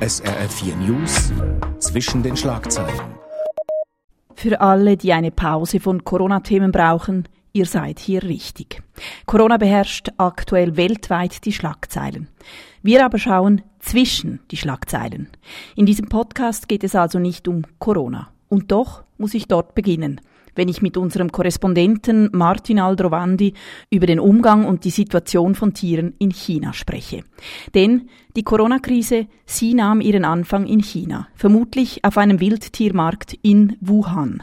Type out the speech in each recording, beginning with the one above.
SRF4 News zwischen den Schlagzeilen. Für alle, die eine Pause von Corona-Themen brauchen, ihr seid hier richtig. Corona beherrscht aktuell weltweit die Schlagzeilen. Wir aber schauen zwischen die Schlagzeilen. In diesem Podcast geht es also nicht um Corona. Und doch muss ich dort beginnen, wenn ich mit unserem Korrespondenten Martin Aldrovandi über den Umgang und die Situation von Tieren in China spreche. Denn die Corona-Krise, sie nahm ihren Anfang in China, vermutlich auf einem Wildtiermarkt in Wuhan.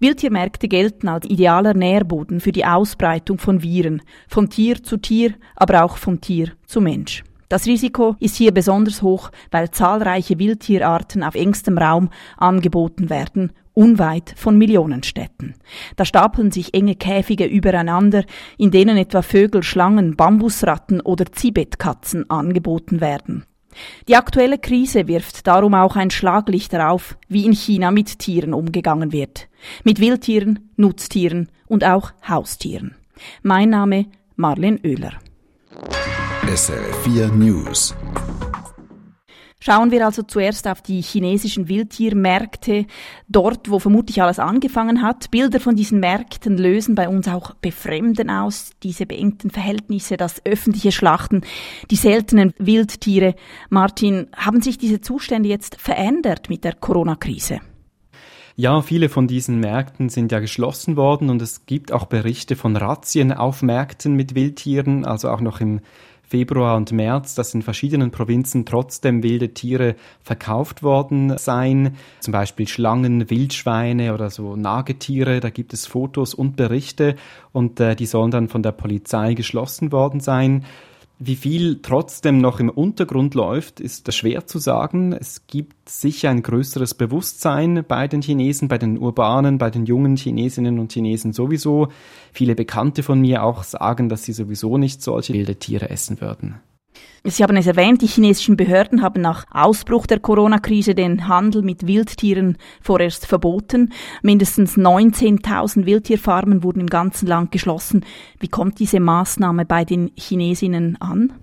Wildtiermärkte gelten als idealer Nährboden für die Ausbreitung von Viren, von Tier zu Tier, aber auch von Tier zu Mensch. Das Risiko ist hier besonders hoch, weil zahlreiche Wildtierarten auf engstem Raum angeboten werden, unweit von Millionenstädten. Da stapeln sich enge Käfige übereinander, in denen etwa Vögel, Schlangen, Bambusratten oder Tibetkatzen angeboten werden. Die aktuelle Krise wirft darum auch ein Schlaglicht darauf, wie in China mit Tieren umgegangen wird. Mit Wildtieren, Nutztieren und auch Haustieren. Mein Name Marlen Oehler. SRF4 News. Schauen wir also zuerst auf die chinesischen Wildtiermärkte, dort wo vermutlich alles angefangen hat. Bilder von diesen Märkten lösen bei uns auch Befremden aus, diese beengten Verhältnisse, das öffentliche Schlachten, die seltenen Wildtiere. Martin, haben sich diese Zustände jetzt verändert mit der Corona-Krise? Ja, viele von diesen Märkten sind ja geschlossen worden und es gibt auch Berichte von Razzien auf Märkten mit Wildtieren, also auch noch im Februar und März, dass in verschiedenen Provinzen trotzdem wilde Tiere verkauft worden seien. Zum Beispiel Schlangen, Wildschweine oder so Nagetiere. Da gibt es Fotos und Berichte und die sollen dann von der Polizei geschlossen worden sein. Wie viel trotzdem noch im Untergrund läuft, ist schwer zu sagen. Es gibt sicher ein größeres Bewusstsein bei den Chinesen, bei den Urbanen, bei den jungen Chinesinnen und Chinesen sowieso. Viele Bekannte von mir auch sagen, dass sie sowieso nicht solche wilde Tiere essen würden. Sie haben es erwähnt, die chinesischen Behörden haben nach Ausbruch der Corona-Krise den Handel mit Wildtieren vorerst verboten. Mindestens 19.000 Wildtierfarmen wurden im ganzen Land geschlossen. Wie kommt diese Maßnahme bei den Chinesinnen an?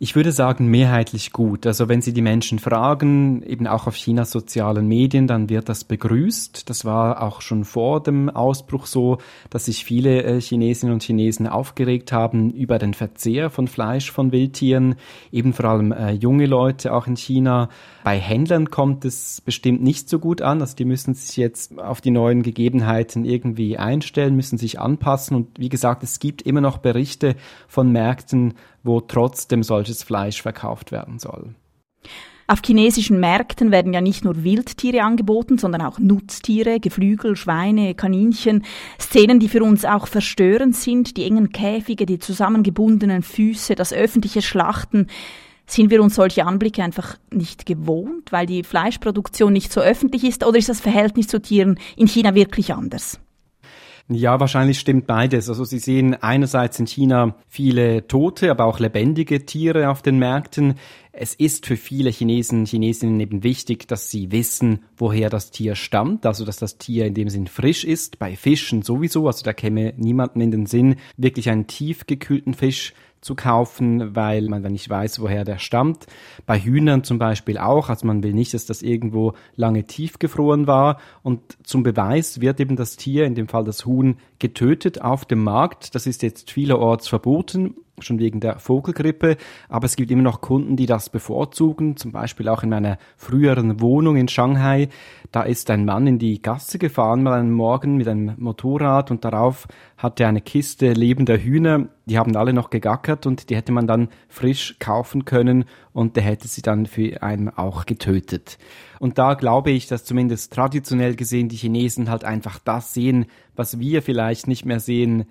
Ich würde sagen, mehrheitlich gut. Also wenn Sie die Menschen fragen, eben auch auf Chinas sozialen Medien, dann wird das begrüßt. Das war auch schon vor dem Ausbruch so, dass sich viele Chinesinnen und Chinesen aufgeregt haben über den Verzehr von Fleisch von Wildtieren, eben vor allem junge Leute auch in China. Bei Händlern kommt es bestimmt nicht so gut an. Also die müssen sich jetzt auf die neuen Gegebenheiten irgendwie einstellen, müssen sich anpassen. Und wie gesagt, es gibt immer noch Berichte von Märkten, wo trotzdem solches Fleisch verkauft werden soll. Auf chinesischen Märkten werden ja nicht nur Wildtiere angeboten, sondern auch Nutztiere, Geflügel, Schweine, Kaninchen. Szenen, die für uns auch verstörend sind, die engen Käfige, die zusammengebundenen Füße, das öffentliche Schlachten. Sind wir uns solche Anblicke einfach nicht gewohnt, weil die Fleischproduktion nicht so öffentlich ist? Oder ist das Verhältnis zu Tieren in China wirklich anders? Ja, wahrscheinlich stimmt beides. Also Sie sehen einerseits in China viele tote, aber auch lebendige Tiere auf den Märkten. Es ist für viele Chinesen, Chinesinnen eben wichtig, dass sie wissen, woher das Tier stammt. Also, dass das Tier in dem Sinn frisch ist. Bei Fischen sowieso. Also, da käme niemandem in den Sinn, wirklich einen tiefgekühlten Fisch zu kaufen, weil man dann nicht weiß, woher der stammt. Bei Hühnern zum Beispiel auch. Also man will nicht, dass das irgendwo lange tiefgefroren war. Und zum Beweis wird eben das Tier, in dem Fall das Huhn, getötet auf dem Markt. Das ist jetzt vielerorts verboten, schon wegen der Vogelgrippe. Aber es gibt immer noch Kunden, die das bevorzugen. Zum Beispiel auch in meiner früheren Wohnung in Shanghai. Da ist ein Mann in die Gasse gefahren, mal einen Morgen mit einem Motorrad und darauf hatte eine Kiste lebender Hühner. Die haben alle noch gegackert und die hätte man dann frisch kaufen können und der hätte sie dann für einen auch getötet. Und da glaube ich, dass zumindest traditionell gesehen die Chinesen halt einfach das sehen, was wir vielleicht nicht mehr sehen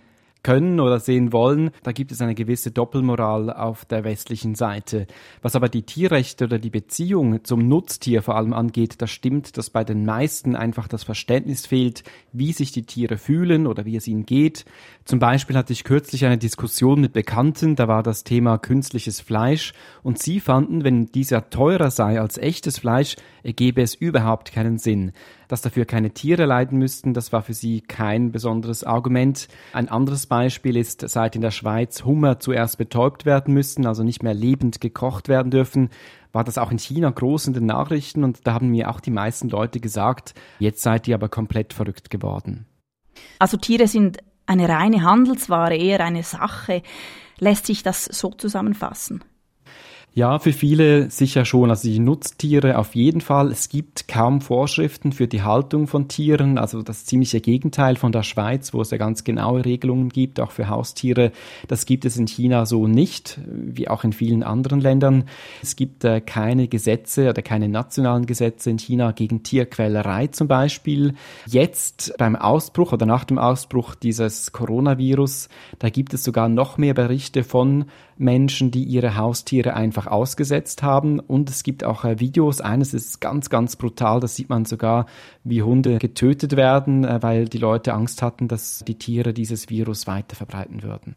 können oder sehen wollen. Da gibt es eine gewisse Doppelmoral auf der westlichen Seite. Was aber die Tierrechte oder die Beziehung zum Nutztier vor allem angeht, da stimmt, dass bei den meisten einfach das Verständnis fehlt, wie sich die Tiere fühlen oder wie es ihnen geht. Zum Beispiel hatte ich kürzlich eine Diskussion mit Bekannten, da war das Thema künstliches Fleisch und sie fanden, wenn dieser teurer sei als echtes Fleisch, ergebe es überhaupt keinen Sinn. dass dafür keine Tiere leiden müssten. Das war für sie kein besonderes Argument. Ein anderes Beispiel ist, seit in der Schweiz Hummer zuerst betäubt werden müssen, also nicht mehr lebend gekocht werden dürfen, war das auch in China groß in den Nachrichten. Und da haben mir auch die meisten Leute gesagt, jetzt seid ihr aber komplett verrückt geworden. Also Tiere sind eine reine Handelsware, eher eine Sache. Lässt sich das so zusammenfassen? Ja, für viele sicher schon, also die Nutztiere auf jeden Fall. Es gibt kaum Vorschriften für die Haltung von Tieren, also das ziemliche Gegenteil von der Schweiz, wo es ja ganz genaue Regelungen gibt, auch für Haustiere. Das gibt es in China so nicht, wie auch in vielen anderen Ländern. Es gibt keine Gesetze oder keine nationalen Gesetze in China gegen Tierquälerei zum Beispiel. Jetzt beim Ausbruch oder nach dem Ausbruch dieses Coronavirus, da gibt es sogar noch mehr Berichte von Menschen, die ihre Haustiere einfach ausgesetzt haben, und es gibt auch Videos. Eines ist ganz, ganz brutal, das sieht man sogar, wie Hunde getötet werden, weil die Leute Angst hatten, dass die Tiere dieses Virus weiter verbreiten würden.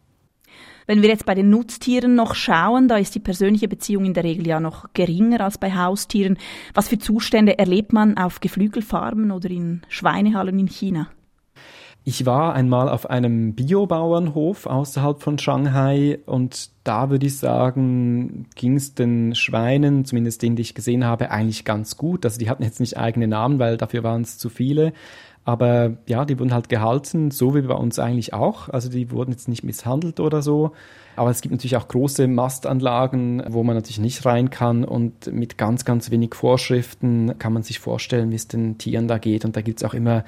Wenn wir jetzt bei den Nutztieren noch schauen, da ist die persönliche Beziehung in der Regel ja noch geringer als bei Haustieren. Was für Zustände erlebt man auf Geflügelfarmen oder in Schweinehallen in China? Ich war einmal auf einem Biobauernhof außerhalb von Shanghai, und da würde ich sagen, ging es den Schweinen, zumindest denen, die ich gesehen habe, eigentlich ganz gut. Also die hatten jetzt nicht eigene Namen, weil dafür waren es zu viele. Aber ja, die wurden halt gehalten, so wie bei uns eigentlich auch. Also die wurden jetzt nicht misshandelt oder so. Aber es gibt natürlich auch große Mastanlagen, wo man natürlich nicht rein kann. Und mit ganz, ganz wenig Vorschriften kann man sich vorstellen, wie es den Tieren da geht. Und da gibt es auch immer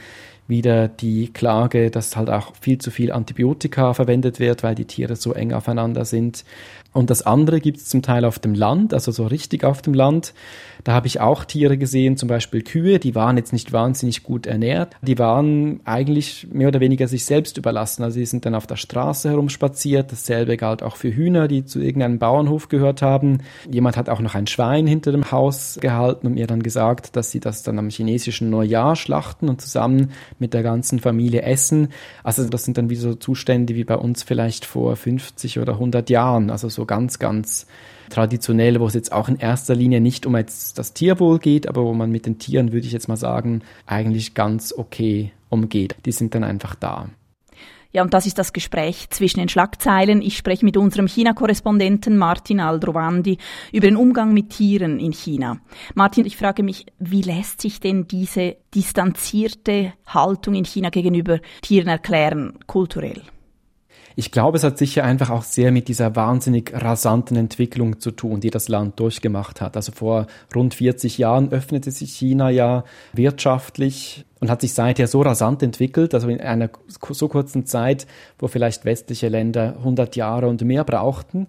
wieder die Klage, dass halt auch viel zu viel Antibiotika verwendet wird, weil die Tiere so eng aufeinander sind. Und das andere gibt es zum Teil auf dem Land, also so richtig auf dem Land. Da habe ich auch Tiere gesehen, zum Beispiel Kühe, die waren jetzt nicht wahnsinnig gut ernährt. Die waren eigentlich mehr oder weniger sich selbst überlassen. Also die sind dann auf der Straße herumspaziert. Dasselbe galt auch für Hühner, die zu irgendeinem Bauernhof gehört haben. Jemand hat auch noch ein Schwein hinter dem Haus gehalten und mir dann gesagt, dass sie das dann am chinesischen Neujahr schlachten und zusammen mit der ganzen Familie essen. Also das sind dann wieder so Zustände wie bei uns vielleicht vor 50 oder 100 Jahren. Also so ganz, ganz traditionell, wo es jetzt auch in erster Linie nicht um jetzt das Tierwohl geht, aber wo man mit den Tieren, würde ich jetzt mal sagen, eigentlich ganz okay umgeht. Die sind dann einfach da. Ja, und das ist das Gespräch zwischen den Schlagzeilen. Ich spreche mit unserem China-Korrespondenten Martin Aldrovandi über den Umgang mit Tieren in China. Martin, ich frage mich, wie lässt sich denn diese distanzierte Haltung in China gegenüber Tieren erklären, kulturell? Ich glaube, es hat sicher einfach auch sehr mit dieser wahnsinnig rasanten Entwicklung zu tun, die das Land durchgemacht hat. Also vor rund 40 Jahren öffnete sich China ja wirtschaftlich und hat sich seither so rasant entwickelt, also in einer so kurzen Zeit, wo vielleicht westliche Länder 100 Jahre und mehr brauchten.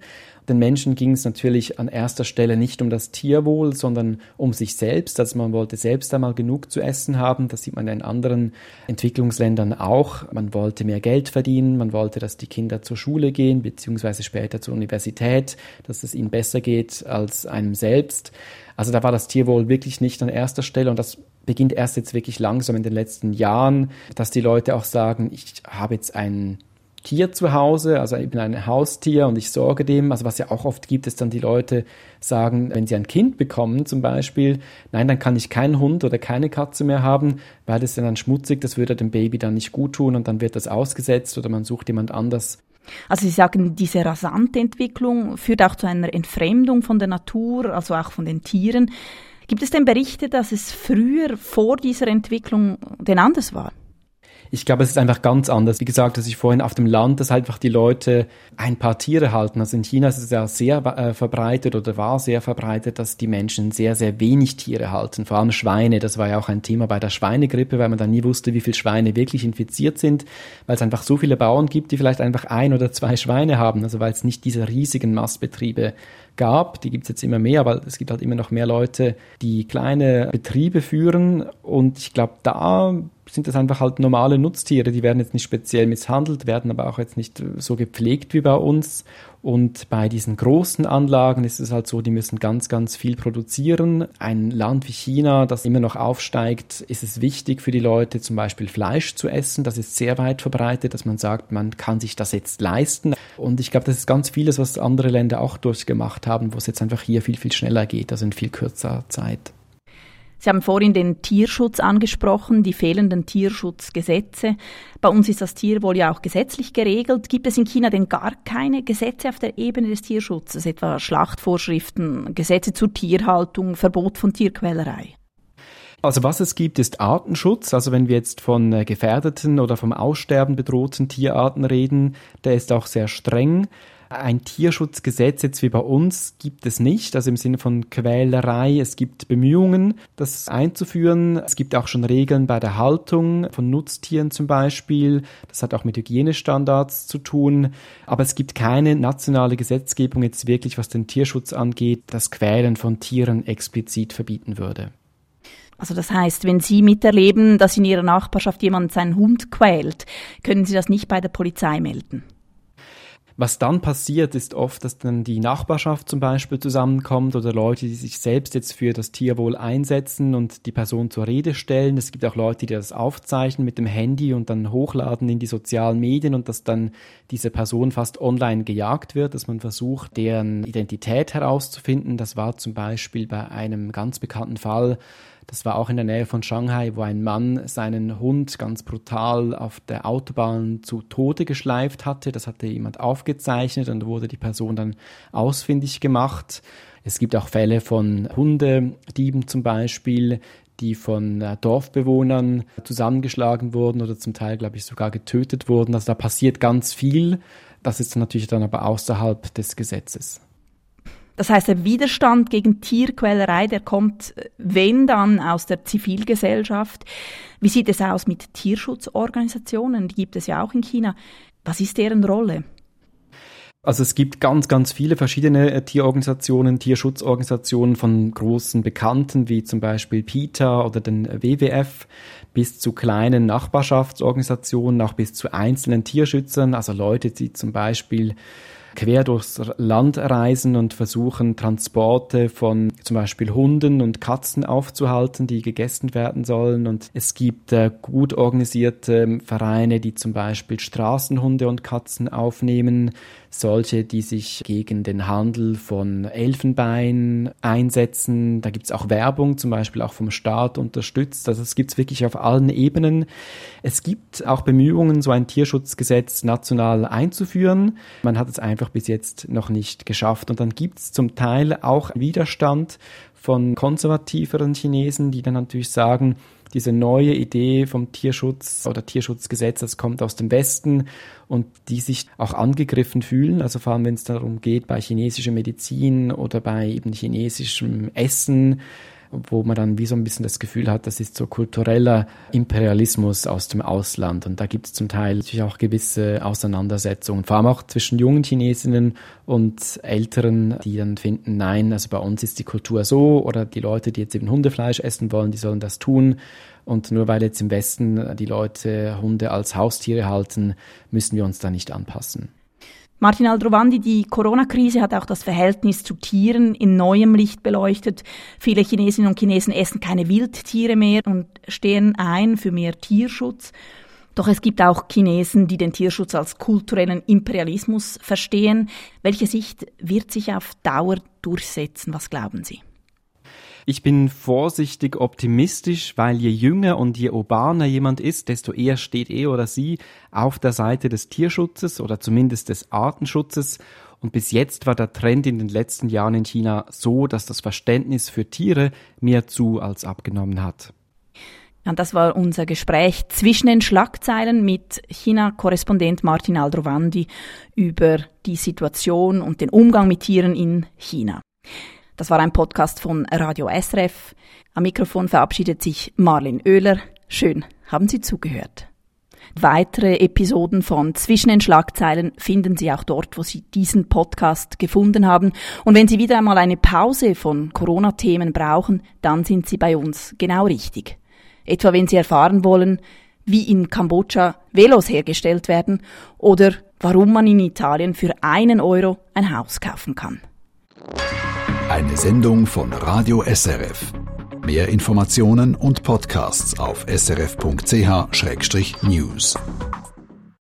Den Menschen ging es natürlich an erster Stelle nicht um das Tierwohl, sondern um sich selbst. Also man wollte selbst einmal genug zu essen haben. Das sieht man in anderen Entwicklungsländern auch. Man wollte mehr Geld verdienen. Man wollte, dass die Kinder zur Schule gehen, beziehungsweise später zur Universität, dass es ihnen besser geht als einem selbst. Also da war das Tierwohl wirklich nicht an erster Stelle, und das beginnt erst jetzt wirklich langsam in den letzten Jahren, dass die Leute auch sagen, ich habe jetzt einen Tier zu Hause, also eben ein Haustier, und ich sorge dem. Also was ja auch oft gibt, ist dann die Leute sagen, wenn sie ein Kind bekommen zum Beispiel, nein, dann kann ich keinen Hund oder keine Katze mehr haben, weil das ist dann schmutzig, das würde dem Baby dann nicht gut tun, und dann wird das ausgesetzt oder man sucht jemand anders. Also Sie sagen, diese rasante Entwicklung führt auch zu einer Entfremdung von der Natur, also auch von den Tieren. Gibt es denn Berichte, dass es früher vor dieser Entwicklung denn anders war? Ich glaube, es ist einfach ganz anders. Wie gesagt, dass ich vorhin auf dem Land, dass halt einfach die Leute ein paar Tiere halten. Also in China ist es ja sehr verbreitet oder war sehr verbreitet, dass die Menschen sehr, sehr wenig Tiere halten. Vor allem Schweine. Das war ja auch ein Thema bei der Schweinegrippe, weil man dann nie wusste, wie viele Schweine wirklich infiziert sind, weil es einfach so viele Bauern gibt, die vielleicht einfach ein oder zwei Schweine haben. Also weil es nicht diese riesigen Mastbetriebe gab. Die gibt es jetzt immer mehr, aber es gibt halt immer noch mehr Leute, die kleine Betriebe führen. Und ich glaube, da sind das einfach halt normale Nutztiere, die werden jetzt nicht speziell misshandelt, werden aber auch jetzt nicht so gepflegt wie bei uns. Und bei diesen großen Anlagen ist es halt so, die müssen ganz, ganz viel produzieren. Ein Land wie China, das immer noch aufsteigt, ist es wichtig für die Leute, zum Beispiel Fleisch zu essen. Das ist sehr weit verbreitet, dass man sagt, man kann sich das jetzt leisten. Und ich glaube, das ist ganz vieles, was andere Länder auch durchgemacht haben, wo es jetzt einfach hier viel, viel schneller geht, also in viel kürzer Zeit. Sie haben vorhin den Tierschutz angesprochen, die fehlenden Tierschutzgesetze. Bei uns ist das Tierwohl ja auch gesetzlich geregelt. Gibt es in China denn gar keine Gesetze auf der Ebene des Tierschutzes, etwa Schlachtvorschriften, Gesetze zur Tierhaltung, Verbot von Tierquälerei? Also was es gibt, ist Artenschutz. Also wenn wir jetzt von gefährdeten oder vom Aussterben bedrohten Tierarten reden, der ist auch sehr streng. Ein Tierschutzgesetz jetzt wie bei uns gibt es nicht, also im Sinne von Quälerei. Es gibt Bemühungen, das einzuführen. Es gibt auch schon Regeln bei der Haltung von Nutztieren zum Beispiel. Das hat auch mit Hygienestandards zu tun. Aber es gibt keine nationale Gesetzgebung jetzt wirklich, was den Tierschutz angeht, das Quälen von Tieren explizit verbieten würde. Also das heißt, wenn Sie miterleben, dass in Ihrer Nachbarschaft jemand seinen Hund quält, können Sie das nicht bei der Polizei melden? Was dann passiert, ist oft, dass dann die Nachbarschaft zum Beispiel zusammenkommt oder Leute, die sich selbst jetzt für das Tierwohl einsetzen und die Person zur Rede stellen. Es gibt auch Leute, die das aufzeichnen mit dem Handy und dann hochladen in die sozialen Medien und dass dann diese Person fast online gejagt wird, dass man versucht, deren Identität herauszufinden. Das war zum Beispiel bei einem ganz bekannten Fall, das war auch in der Nähe von Shanghai, wo ein Mann seinen Hund ganz brutal auf der Autobahn zu Tode geschleift hatte. Das hatte jemand aufgezeichnet und wurde die Person dann ausfindig gemacht. Es gibt auch Fälle von Hundedieben zum Beispiel, die von Dorfbewohnern zusammengeschlagen wurden oder zum Teil, glaube ich, sogar getötet wurden. Also da passiert ganz viel. Das ist natürlich dann aber außerhalb des Gesetzes. Das heißt, der Widerstand gegen Tierquälerei, der kommt, wenn dann, aus der Zivilgesellschaft. Wie sieht es aus mit Tierschutzorganisationen? Die gibt es ja auch in China. Was ist deren Rolle? Also es gibt ganz, ganz viele verschiedene Tierorganisationen, Tierschutzorganisationen von großen Bekannten wie zum Beispiel PETA oder den WWF bis zu kleinen Nachbarschaftsorganisationen, auch bis zu einzelnen Tierschützern, also Leute, die zum Beispiel quer durchs Land reisen und versuchen, Transporte von zum Beispiel Hunden und Katzen aufzuhalten, die gegessen werden sollen. Und es gibt gut organisierte Vereine, die zum Beispiel Straßenhunde und Katzen aufnehmen, solche, die sich gegen den Handel von Elfenbein einsetzen. Da gibt es auch Werbung, zum Beispiel auch vom Staat unterstützt. Also es gibt es wirklich auf allen Ebenen. Es gibt auch Bemühungen, so ein Tierschutzgesetz national einzuführen. Man hat es einfach bis jetzt noch nicht geschafft. Und dann gibt es zum Teil auch Widerstand von konservativeren Chinesen, die dann natürlich sagen, diese neue Idee vom Tierschutz oder Tierschutzgesetz, das kommt aus dem Westen und die sich auch angegriffen fühlen, also vor allem, wenn es darum geht, bei chinesischer Medizin oder bei eben chinesischem Essen, wo man dann wie so ein bisschen das Gefühl hat, das ist so kultureller Imperialismus aus dem Ausland. Und da gibt es zum Teil natürlich auch gewisse Auseinandersetzungen, vor allem auch zwischen jungen Chinesinnen und Älteren, die dann finden, nein, also bei uns ist die Kultur so oder die Leute, die jetzt eben Hundefleisch essen wollen, die sollen das tun. Und nur weil jetzt im Westen die Leute Hunde als Haustiere halten, müssen wir uns da nicht anpassen. Martin Aldrovandi, die Corona-Krise hat auch das Verhältnis zu Tieren in neuem Licht beleuchtet. Viele Chinesinnen und Chinesen essen keine Wildtiere mehr und stehen ein für mehr Tierschutz. Doch es gibt auch Chinesen, die den Tierschutz als kulturellen Imperialismus verstehen. Welche Sicht wird sich auf Dauer durchsetzen? Was glauben Sie? Ich bin vorsichtig optimistisch, weil je jünger und je urbaner jemand ist, desto eher steht er oder sie auf der Seite des Tierschutzes oder zumindest des Artenschutzes. Und bis jetzt war der Trend in den letzten Jahren in China so, dass das Verständnis für Tiere mehr zu als abgenommen hat. Und das war unser Gespräch zwischen den Schlagzeilen mit China-Korrespondent Martin Aldrovandi über die Situation und den Umgang mit Tieren in China. Das war ein Podcast von Radio SRF. Am Mikrofon verabschiedet sich Marlen Oehler. Schön, haben Sie zugehört. Weitere Episoden von Zwischen den Schlagzeilen finden Sie auch dort, wo Sie diesen Podcast gefunden haben. Und wenn Sie wieder einmal eine Pause von Corona-Themen brauchen, dann sind Sie bei uns genau richtig. Etwa wenn Sie erfahren wollen, wie in Kambodscha Velos hergestellt werden oder warum man in Italien für 1 Euro ein Haus kaufen kann. Eine Sendung von Radio SRF. Mehr Informationen und Podcasts auf srf.ch/news.